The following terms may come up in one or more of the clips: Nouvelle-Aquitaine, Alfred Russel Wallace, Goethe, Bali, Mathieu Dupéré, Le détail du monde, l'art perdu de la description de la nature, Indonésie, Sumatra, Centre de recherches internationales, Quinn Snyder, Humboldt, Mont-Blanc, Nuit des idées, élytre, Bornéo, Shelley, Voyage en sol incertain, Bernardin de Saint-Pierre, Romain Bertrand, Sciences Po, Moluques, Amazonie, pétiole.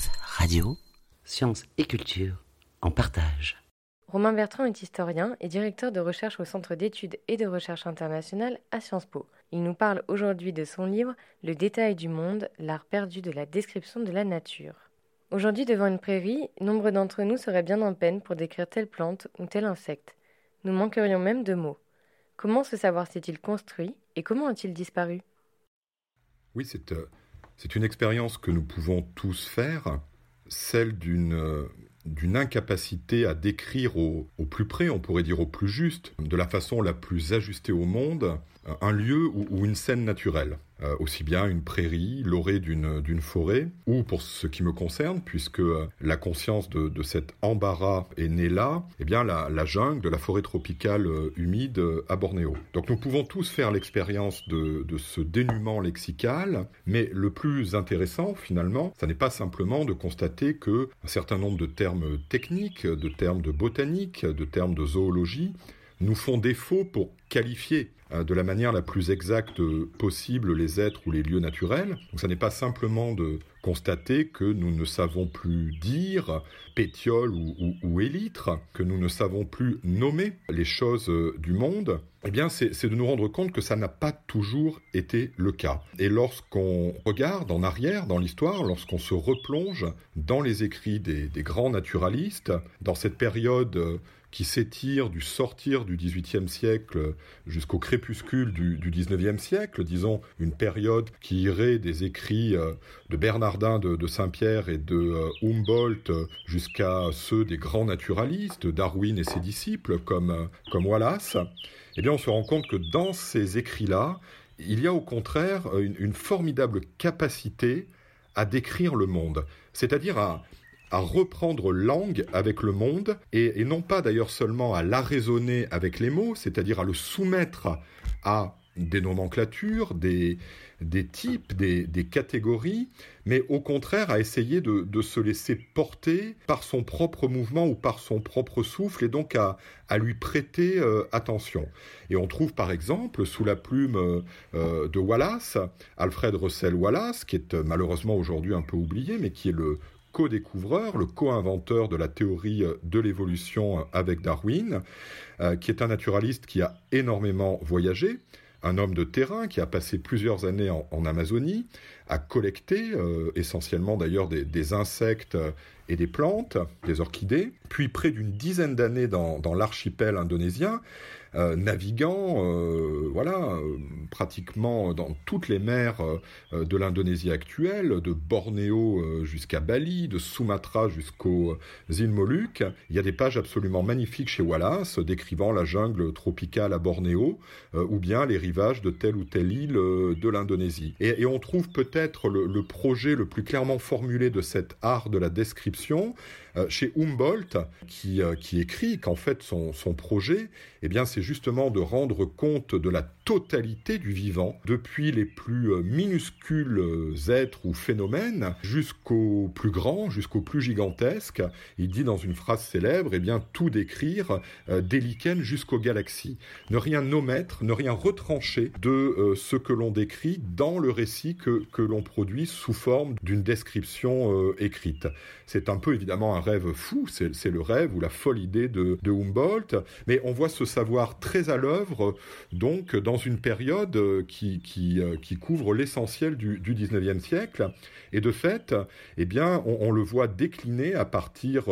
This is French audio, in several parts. Rêve Radio, Sciences et Culture en partage. Romain Bertrand est historien et directeur de recherche au Centre d'études et de recherche internationale à Sciences Po. Il nous parle aujourd'hui de son livre « Le détail du monde, l'art perdu de la description de la nature ». Aujourd'hui, devant une prairie, nombre d'entre nous seraient bien en peine pour décrire telle plante ou tel insecte. Nous manquerions même de mots. Comment ce savoir s'est-il construit et comment a-t-il disparu ? Oui, c'est une expérience que nous pouvons tous faire, celle d'une incapacité à décrire au plus près, on pourrait dire au plus juste, de la façon la plus ajustée au monde, un lieu ou une scène naturelle. Aussi bien une prairie, l'orée d'une forêt, ou pour ce qui me concerne, puisque la conscience de cet embarras est née là, eh bien la jungle de la forêt tropicale humide à Bornéo. Donc nous pouvons tous faire l'expérience de ce dénuement lexical, mais le plus intéressant finalement, ça n'est pas simplement de constater qu'un certain nombre de termes techniques, de termes de botanique, de termes de zoologie, nous font défaut pour qualifier de la manière la plus exacte possible les êtres ou les lieux naturels. Donc ça n'est pas simplement de constater que nous ne savons plus dire pétiole ou élytre, que nous ne savons plus nommer les choses du monde. Eh bien, c'est de nous rendre compte que ça n'a pas toujours été le cas. Et lorsqu'on regarde en arrière dans l'histoire, lorsqu'on se replonge dans les écrits des grands naturalistes, dans cette période qui s'étire du sortir du XVIIIe siècle jusqu'au crépuscule du XIXe siècle, disons une période qui irait des écrits de Bernardin de Saint-Pierre et de Humboldt jusqu'à ceux des grands naturalistes, Darwin et ses disciples comme Wallace, eh bien on se rend compte que dans ces écrits-là, il y a au contraire une formidable capacité à décrire le monde, c'est-à-dire à reprendre langue avec le monde, et non pas d'ailleurs seulement à l'arraisonner avec les mots, c'est-à-dire à le soumettre à des nomenclatures, des types, des catégories, mais au contraire à essayer de se laisser porter par son propre mouvement ou par son propre souffle, et donc à lui prêter attention. Et on trouve par exemple sous la plume de Wallace, Alfred Russel Wallace, qui est malheureusement aujourd'hui un peu oublié, mais qui est le co-découvreur, le co-inventeur de la théorie de l'évolution avec Darwin, qui est un naturaliste qui a énormément voyagé, un homme de terrain qui a passé plusieurs années en Amazonie, a collecté essentiellement d'ailleurs des insectes et des plantes, des orchidées, puis près d'une dizaine d'années dans l'archipel indonésien, naviguant pratiquement dans toutes les mers de l'Indonésie actuelle, de Bornéo jusqu'à Bali, de Sumatra jusqu'aux îles Moluques. Il y a des pages absolument magnifiques chez Wallace décrivant la jungle tropicale à Bornéo ou bien les rivages de telle ou telle île de l'Indonésie. Et on trouve peut-être le projet le plus clairement formulé de cet art de la description chez Humboldt qui écrit qu'en fait son projet, eh bien, c'est justement de rendre compte de la totalité du vivant, depuis les plus minuscules êtres ou phénomènes jusqu'aux plus grands, jusqu'aux plus gigantesques. Il dit dans une phrase célèbre, eh bien, tout décrire, des lichens jusqu'aux galaxies. Ne rien omettre, ne rien retrancher de ce que l'on décrit dans le récit que l'on produit sous forme d'une description écrite. C'est un peu évidemment un rêve fou, c'est le rêve ou la folle idée de Humboldt, mais on voit ce savoir très à l'œuvre, donc dans une période qui couvre l'essentiel du XIXe siècle, et de fait, eh bien, on le voit décliner à partir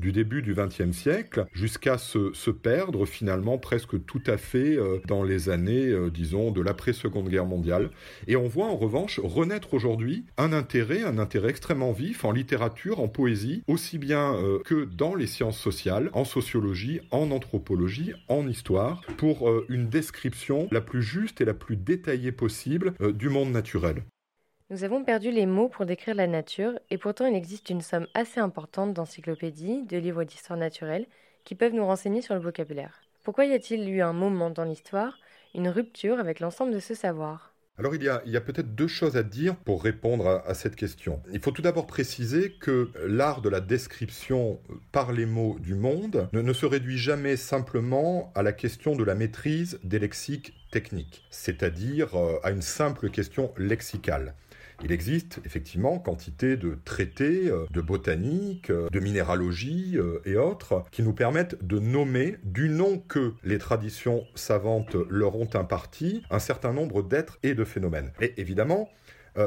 du début du XXe siècle jusqu'à se perdre finalement presque tout à fait dans les années, disons, de l'après-Seconde Guerre mondiale. Et on voit en revanche renaître aujourd'hui un intérêt extrêmement vif en littérature, en poésie, aussi bien que dans les sciences sociales, en sociologie, en anthropologie, en histoire, pour une description la plus juste et la plus détaillée possible du monde naturel. Nous avons perdu les mots pour décrire la nature, et pourtant il existe une somme assez importante d'encyclopédies, de livres d'histoire naturelle, qui peuvent nous renseigner sur le vocabulaire. Pourquoi y a-t-il eu un moment dans l'histoire, une rupture avec l'ensemble de ce savoir ? Alors il y a peut-être deux choses à dire pour répondre à cette question. Il faut tout d'abord préciser que l'art de la description par les mots du monde ne se réduit jamais simplement à la question de la maîtrise des lexiques techniques, c'est-à-dire à une simple question lexicale. Il existe effectivement quantité de traités, de botanique, de minéralogie et autres qui nous permettent de nommer du nom que les traditions savantes leur ont imparti un certain nombre d'êtres et de phénomènes. Et évidemment,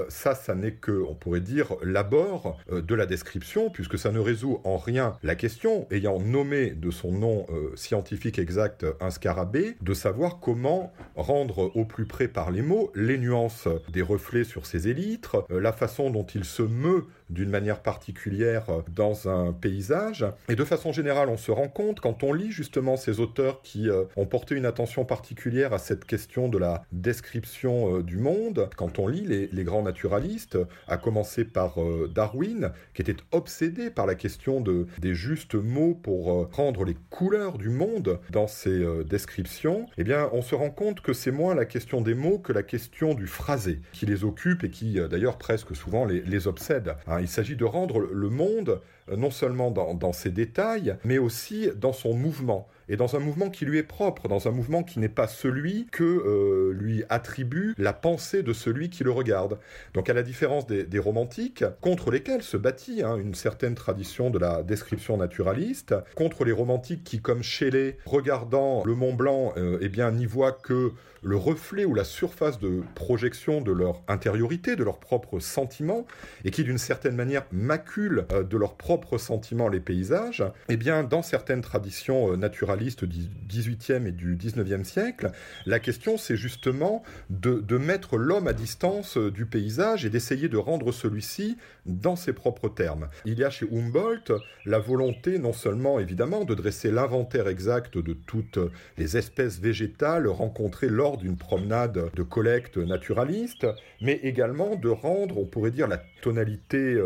ça n'est que, on pourrait dire, l'abord de la description, puisque ça ne résout en rien la question, ayant nommé de son nom scientifique exact un scarabée, de savoir comment rendre au plus près par les mots les nuances des reflets sur ses élytres, la façon dont il se meut d'une manière particulière dans un paysage. Et de façon générale, on se rend compte, quand on lit justement ces auteurs qui ont porté une attention particulière à cette question de la description du monde, quand on lit les grands naturalistes, à commencer par Darwin, qui était obsédé par la question des justes mots pour rendre les couleurs du monde dans ses descriptions, eh bien, on se rend compte que c'est moins la question des mots que la question du phrasé qui les occupe et qui, d'ailleurs, presque souvent les obsède. Il s'agit de rendre le monde non seulement dans ses détails, mais aussi dans son mouvement, et dans un mouvement qui lui est propre, dans un mouvement qui n'est pas celui que lui attribue la pensée de celui qui le regarde. Donc à la différence des romantiques, contre lesquels se bâtit une certaine tradition de la description naturaliste, contre les romantiques qui, comme Shelley, regardant le Mont-Blanc, n'y voient que le reflet ou la surface de projection de leur intériorité, de leurs propres sentiments, et qui d'une certaine manière maculent de leurs propres sentiments les paysages, eh bien dans certaines traditions naturalistes du XVIIIe et du XIXe siècle, la question c'est justement de mettre l'homme à distance du paysage et d'essayer de rendre celui-ci dans ses propres termes. Il y a chez Humboldt la volonté non seulement évidemment de dresser l'inventaire exact de toutes les espèces végétales rencontrées lors d'une promenade de collecte naturaliste, mais également de rendre, on pourrait dire, la tonalité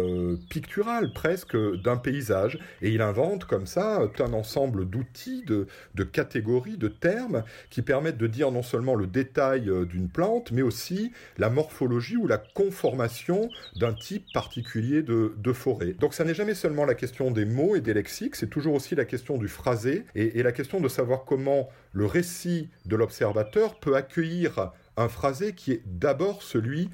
picturale presque d'un paysage. Et il invente comme ça tout un ensemble d'outils, de catégories, de termes qui permettent de dire non seulement le détail d'une plante, mais aussi la morphologie ou la conformation d'un type particulier de forêt. Donc ça n'est jamais seulement la question des mots et des lexiques, c'est toujours aussi la question du phrasé et la question de savoir comment le récit de l'observateur peut accueillir un phrasé qui est d'abord celui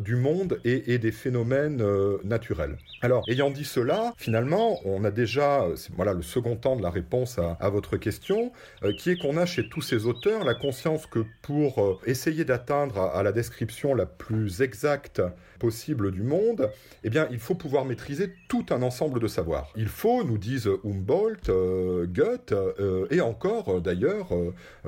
du monde et des phénomènes naturels. Alors, ayant dit cela, finalement, on a déjà le second temps de la réponse à votre question, qui est qu'on a chez tous ces auteurs la conscience que pour essayer d'atteindre à la description la plus exacte possible du monde, eh bien, il faut pouvoir maîtriser tout un ensemble de savoirs. Il faut, nous disent Humboldt, Goethe, et encore d'ailleurs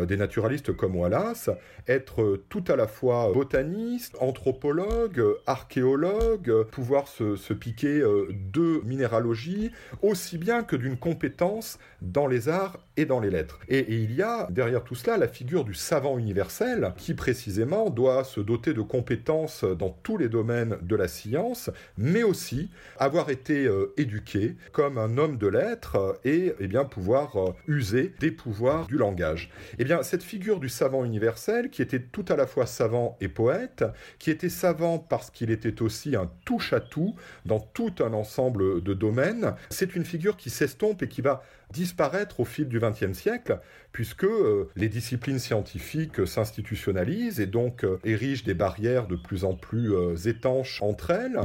des naturalistes comme Wallace, être tout à la fois botaniste, anthropologue, archéologue, pouvoir se piquer de minéralogie, aussi bien que d'une compétence dans les arts et dans les lettres. Et il y a derrière tout cela la figure du savant universel qui précisément doit se doter de compétences dans tous les domaines de la science, mais aussi avoir été éduqué comme un homme de lettres et pouvoir user des pouvoirs du langage. Eh bien, cette figure du savant universel qui était tout à la fois savant et poète, qui était savant parce qu'il était aussi un touche-à-tout dans tout un ensemble de domaines, c'est une figure qui s'estompe et qui va disparaître au fil du XXe siècle, puisque les disciplines scientifiques s'institutionnalisent et donc érigent des barrières de plus en plus étanches entre elles,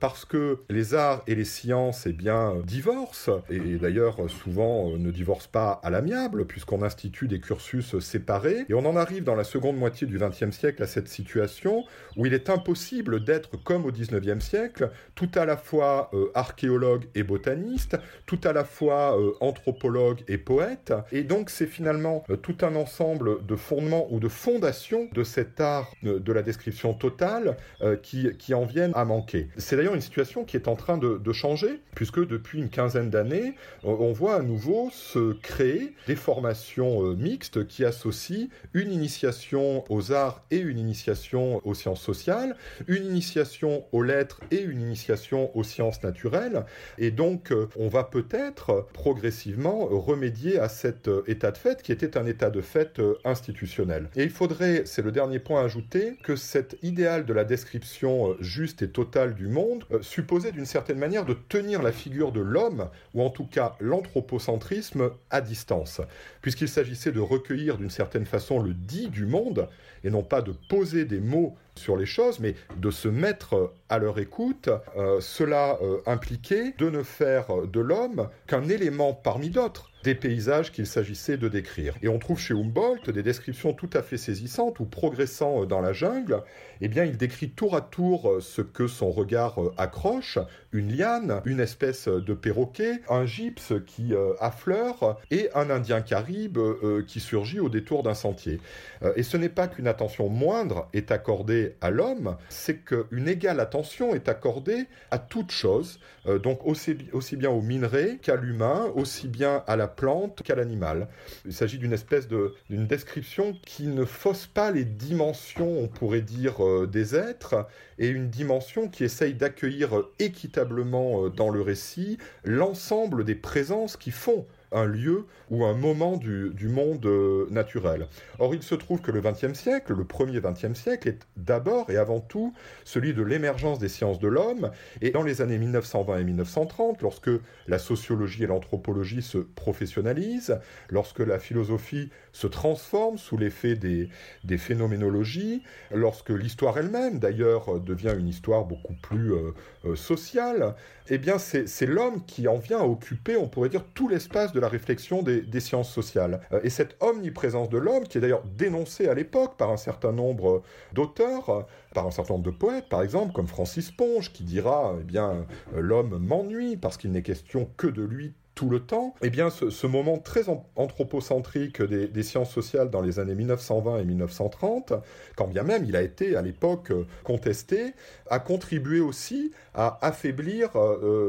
parce que les arts et les sciences divorcent, et d'ailleurs souvent ne divorcent pas à l'amiable, puisqu'on institue des cursus séparés, et on en arrive dans la seconde moitié du XXe siècle à cette situation où il est impossible d'être, comme au XIXe siècle, tout à la fois archéologue et botaniste, tout à la fois anthropologue et poète, et donc c'est finalement tout un ensemble de fondements ou de fondations de cet art de la description totale qui en viennent à manquer. C'est d'ailleurs une situation qui est en train de changer, puisque depuis une quinzaine d'années, on voit à nouveau se créer des formations mixtes qui associent une initiation aux arts et une initiation aux sciences sociales, une initiation aux lettres et une initiation aux sciences naturelles, et donc on va peut-être progressivement remédier à cet état de fête qui était un état de fait institutionnel. Et il faudrait, c'est le dernier point à ajouter, que cet idéal de la description juste et totale du monde supposait d'une certaine manière de tenir la figure de l'homme, ou en tout cas l'anthropocentrisme, à distance, puisqu'il s'agissait de recueillir d'une certaine façon le dit du monde, et non pas de poser des mots sur les choses, mais de se mettre à leur écoute. Cela impliquait de ne faire de l'homme qu'un élément parmi d'autres des paysages qu'il s'agissait de décrire. Et on trouve chez Humboldt des descriptions tout à fait saisissantes où, progressant dans la jungle, eh bien, il décrit tour à tour ce que son regard accroche, une liane, une espèce de perroquet, un gypse qui affleure et un indien caribe qui surgit au détour d'un sentier. Et ce n'est pas qu'une attention moindre est accordée à l'homme, c'est qu'une égale attention est accordée à toute chose, donc aussi bien au minerai qu'à l'humain, aussi bien à la plante qu'à l'animal. Il s'agit d'une espèce d'une description qui ne fausse pas les dimensions, on pourrait dire, des êtres, et une dimension qui essaye d'accueillir équitablement dans le récit l'ensemble des présences qui font un lieu ou un moment du monde naturel. Or, il se trouve que le XXe siècle, le premier XXe siècle, est d'abord et avant tout celui de l'émergence des sciences de l'homme. Et dans les années 1920 et 1930, lorsque la sociologie et l'anthropologie se professionnalisent, lorsque la philosophie se transforme sous l'effet des phénoménologies, lorsque l'histoire elle-même, d'ailleurs, devient une histoire beaucoup plus sociale, eh bien, c'est l'homme qui en vient à occuper, on pourrait dire, tout l'espace de la réflexion des sciences sociales. Et cette omniprésence de l'homme, qui est d'ailleurs dénoncée à l'époque par un certain nombre d'auteurs, par un certain nombre de poètes, par exemple, comme Francis Ponge, qui dira, eh bien, l'homme m'ennuie parce qu'il n'est question que de lui tout le temps, eh bien, ce moment très anthropocentrique des sciences sociales dans les années 1920 et 1930, quand bien même il a été à l'époque contesté, a contribué aussi à affaiblir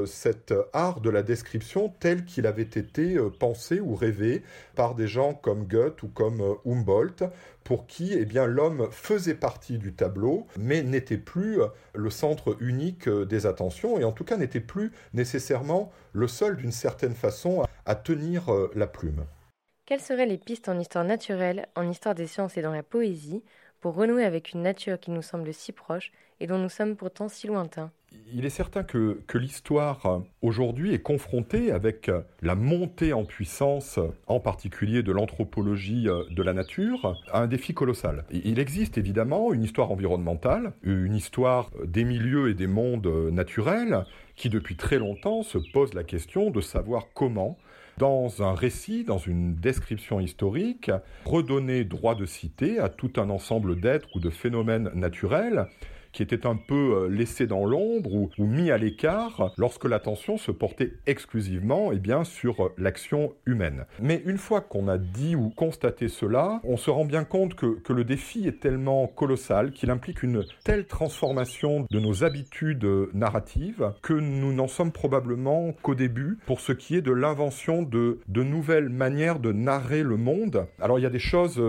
cet art de la description tel qu'il avait été pensé ou rêvé par des gens comme Goethe ou comme Humboldt, pour qui, eh bien, l'homme faisait partie du tableau, mais n'était plus le centre unique des attentions, et en tout cas n'était plus nécessairement le seul d'une certaine façon à tenir la plume. Quelles seraient les pistes en histoire naturelle, en histoire des sciences et dans la poésie pour renouer avec une nature qui nous semble si proche et dont nous sommes pourtant si lointains? Il est certain que l'histoire aujourd'hui est confrontée avec la montée en puissance, en particulier de l'anthropologie de la nature, à un défi colossal. Il existe évidemment une histoire environnementale, une histoire des milieux et des mondes naturels qui depuis très longtemps se pose la question de savoir comment, dans un récit, dans une description historique, redonner droit de cité à tout un ensemble d'êtres ou de phénomènes naturels qui était un peu laissé dans l'ombre ou mis à l'écart lorsque l'attention se portait exclusivement sur l'action humaine. Mais une fois qu'on a dit ou constaté cela, on se rend bien compte que le défi est tellement colossal qu'il implique une telle transformation de nos habitudes narratives que nous n'en sommes probablement qu'au début pour ce qui est de l'invention de nouvelles manières de narrer le monde. Alors il y a des choses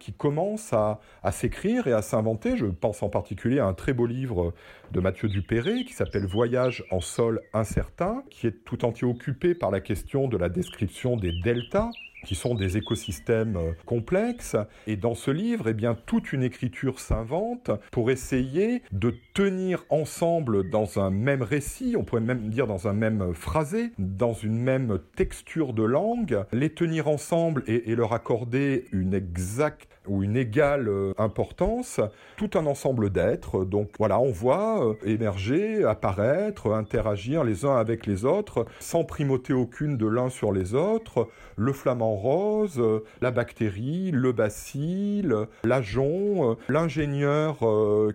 qui commencent à s'écrire et à s'inventer. Je pense en particulier à un très beau livre de Mathieu Dupéré qui s'appelle « Voyage en sol incertain », qui est tout entier occupé par la question de la description des deltas, qui sont des écosystèmes complexes. Et dans ce livre, toute une écriture s'invente pour essayer de tenir ensemble dans un même récit, on pourrait même dire dans un même phrasé, dans une même texture de langue, les tenir ensemble et leur accorder une exacte ou une égale importance, tout un ensemble d'êtres. Donc voilà, on voit émerger, apparaître, interagir les uns avec les autres, sans primauté aucune de l'un sur les autres, le flamand rose, la bactérie, le bacille, l'ajon, l'ingénieur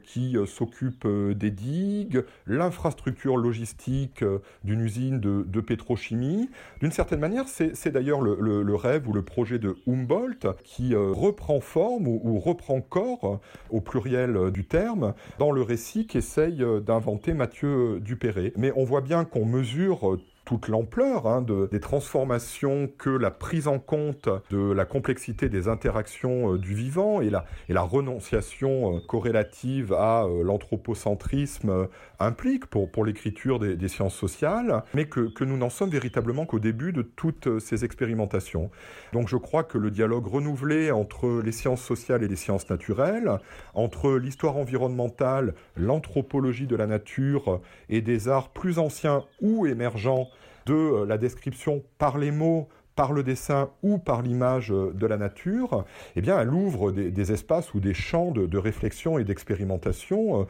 qui s'occupe des digues, l'infrastructure logistique d'une usine de pétrochimie. D'une certaine manière, c'est d'ailleurs le rêve ou le projet de Humboldt qui reprend forme ou reprend corps, au pluriel du terme, dans le récit qu'essaye d'inventer Mathieu Dupéré. Mais on voit bien qu'on mesure toute l'ampleur des transformations que la prise en compte de la complexité des interactions du vivant et la renonciation corrélative à l'anthropocentrisme implique pour l'écriture des sciences sociales, mais que nous n'en sommes véritablement qu'au début de toutes ces expérimentations. Donc je crois que le dialogue renouvelé entre les sciences sociales et les sciences naturelles, entre l'histoire environnementale, l'anthropologie de la nature et des arts plus anciens ou émergents de la description par les mots, par le dessin ou par l'image de la nature, eh bien, elle ouvre des espaces ou des champs de réflexion et d'expérimentation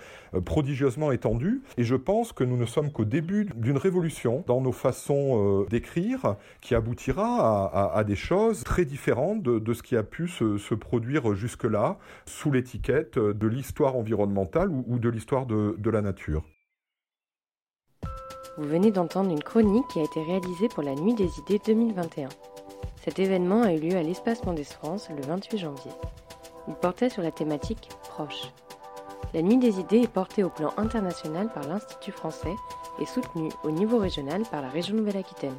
prodigieusement étendus. Et je pense que nous ne sommes qu'au début d'une révolution dans nos façons d'écrire qui aboutira à des choses très différentes de ce qui a pu se produire jusque-là sous l'étiquette de l'histoire environnementale ou de l'histoire de la nature. Vous venez d'entendre une chronique qui a été réalisée pour la Nuit des idées 2021. Cet événement a eu lieu à l'espace Mendès France le 28 janvier. Il portait sur la thématique proche. La Nuit des idées est portée au plan international par l'Institut français et soutenue au niveau régional par la région Nouvelle-Aquitaine.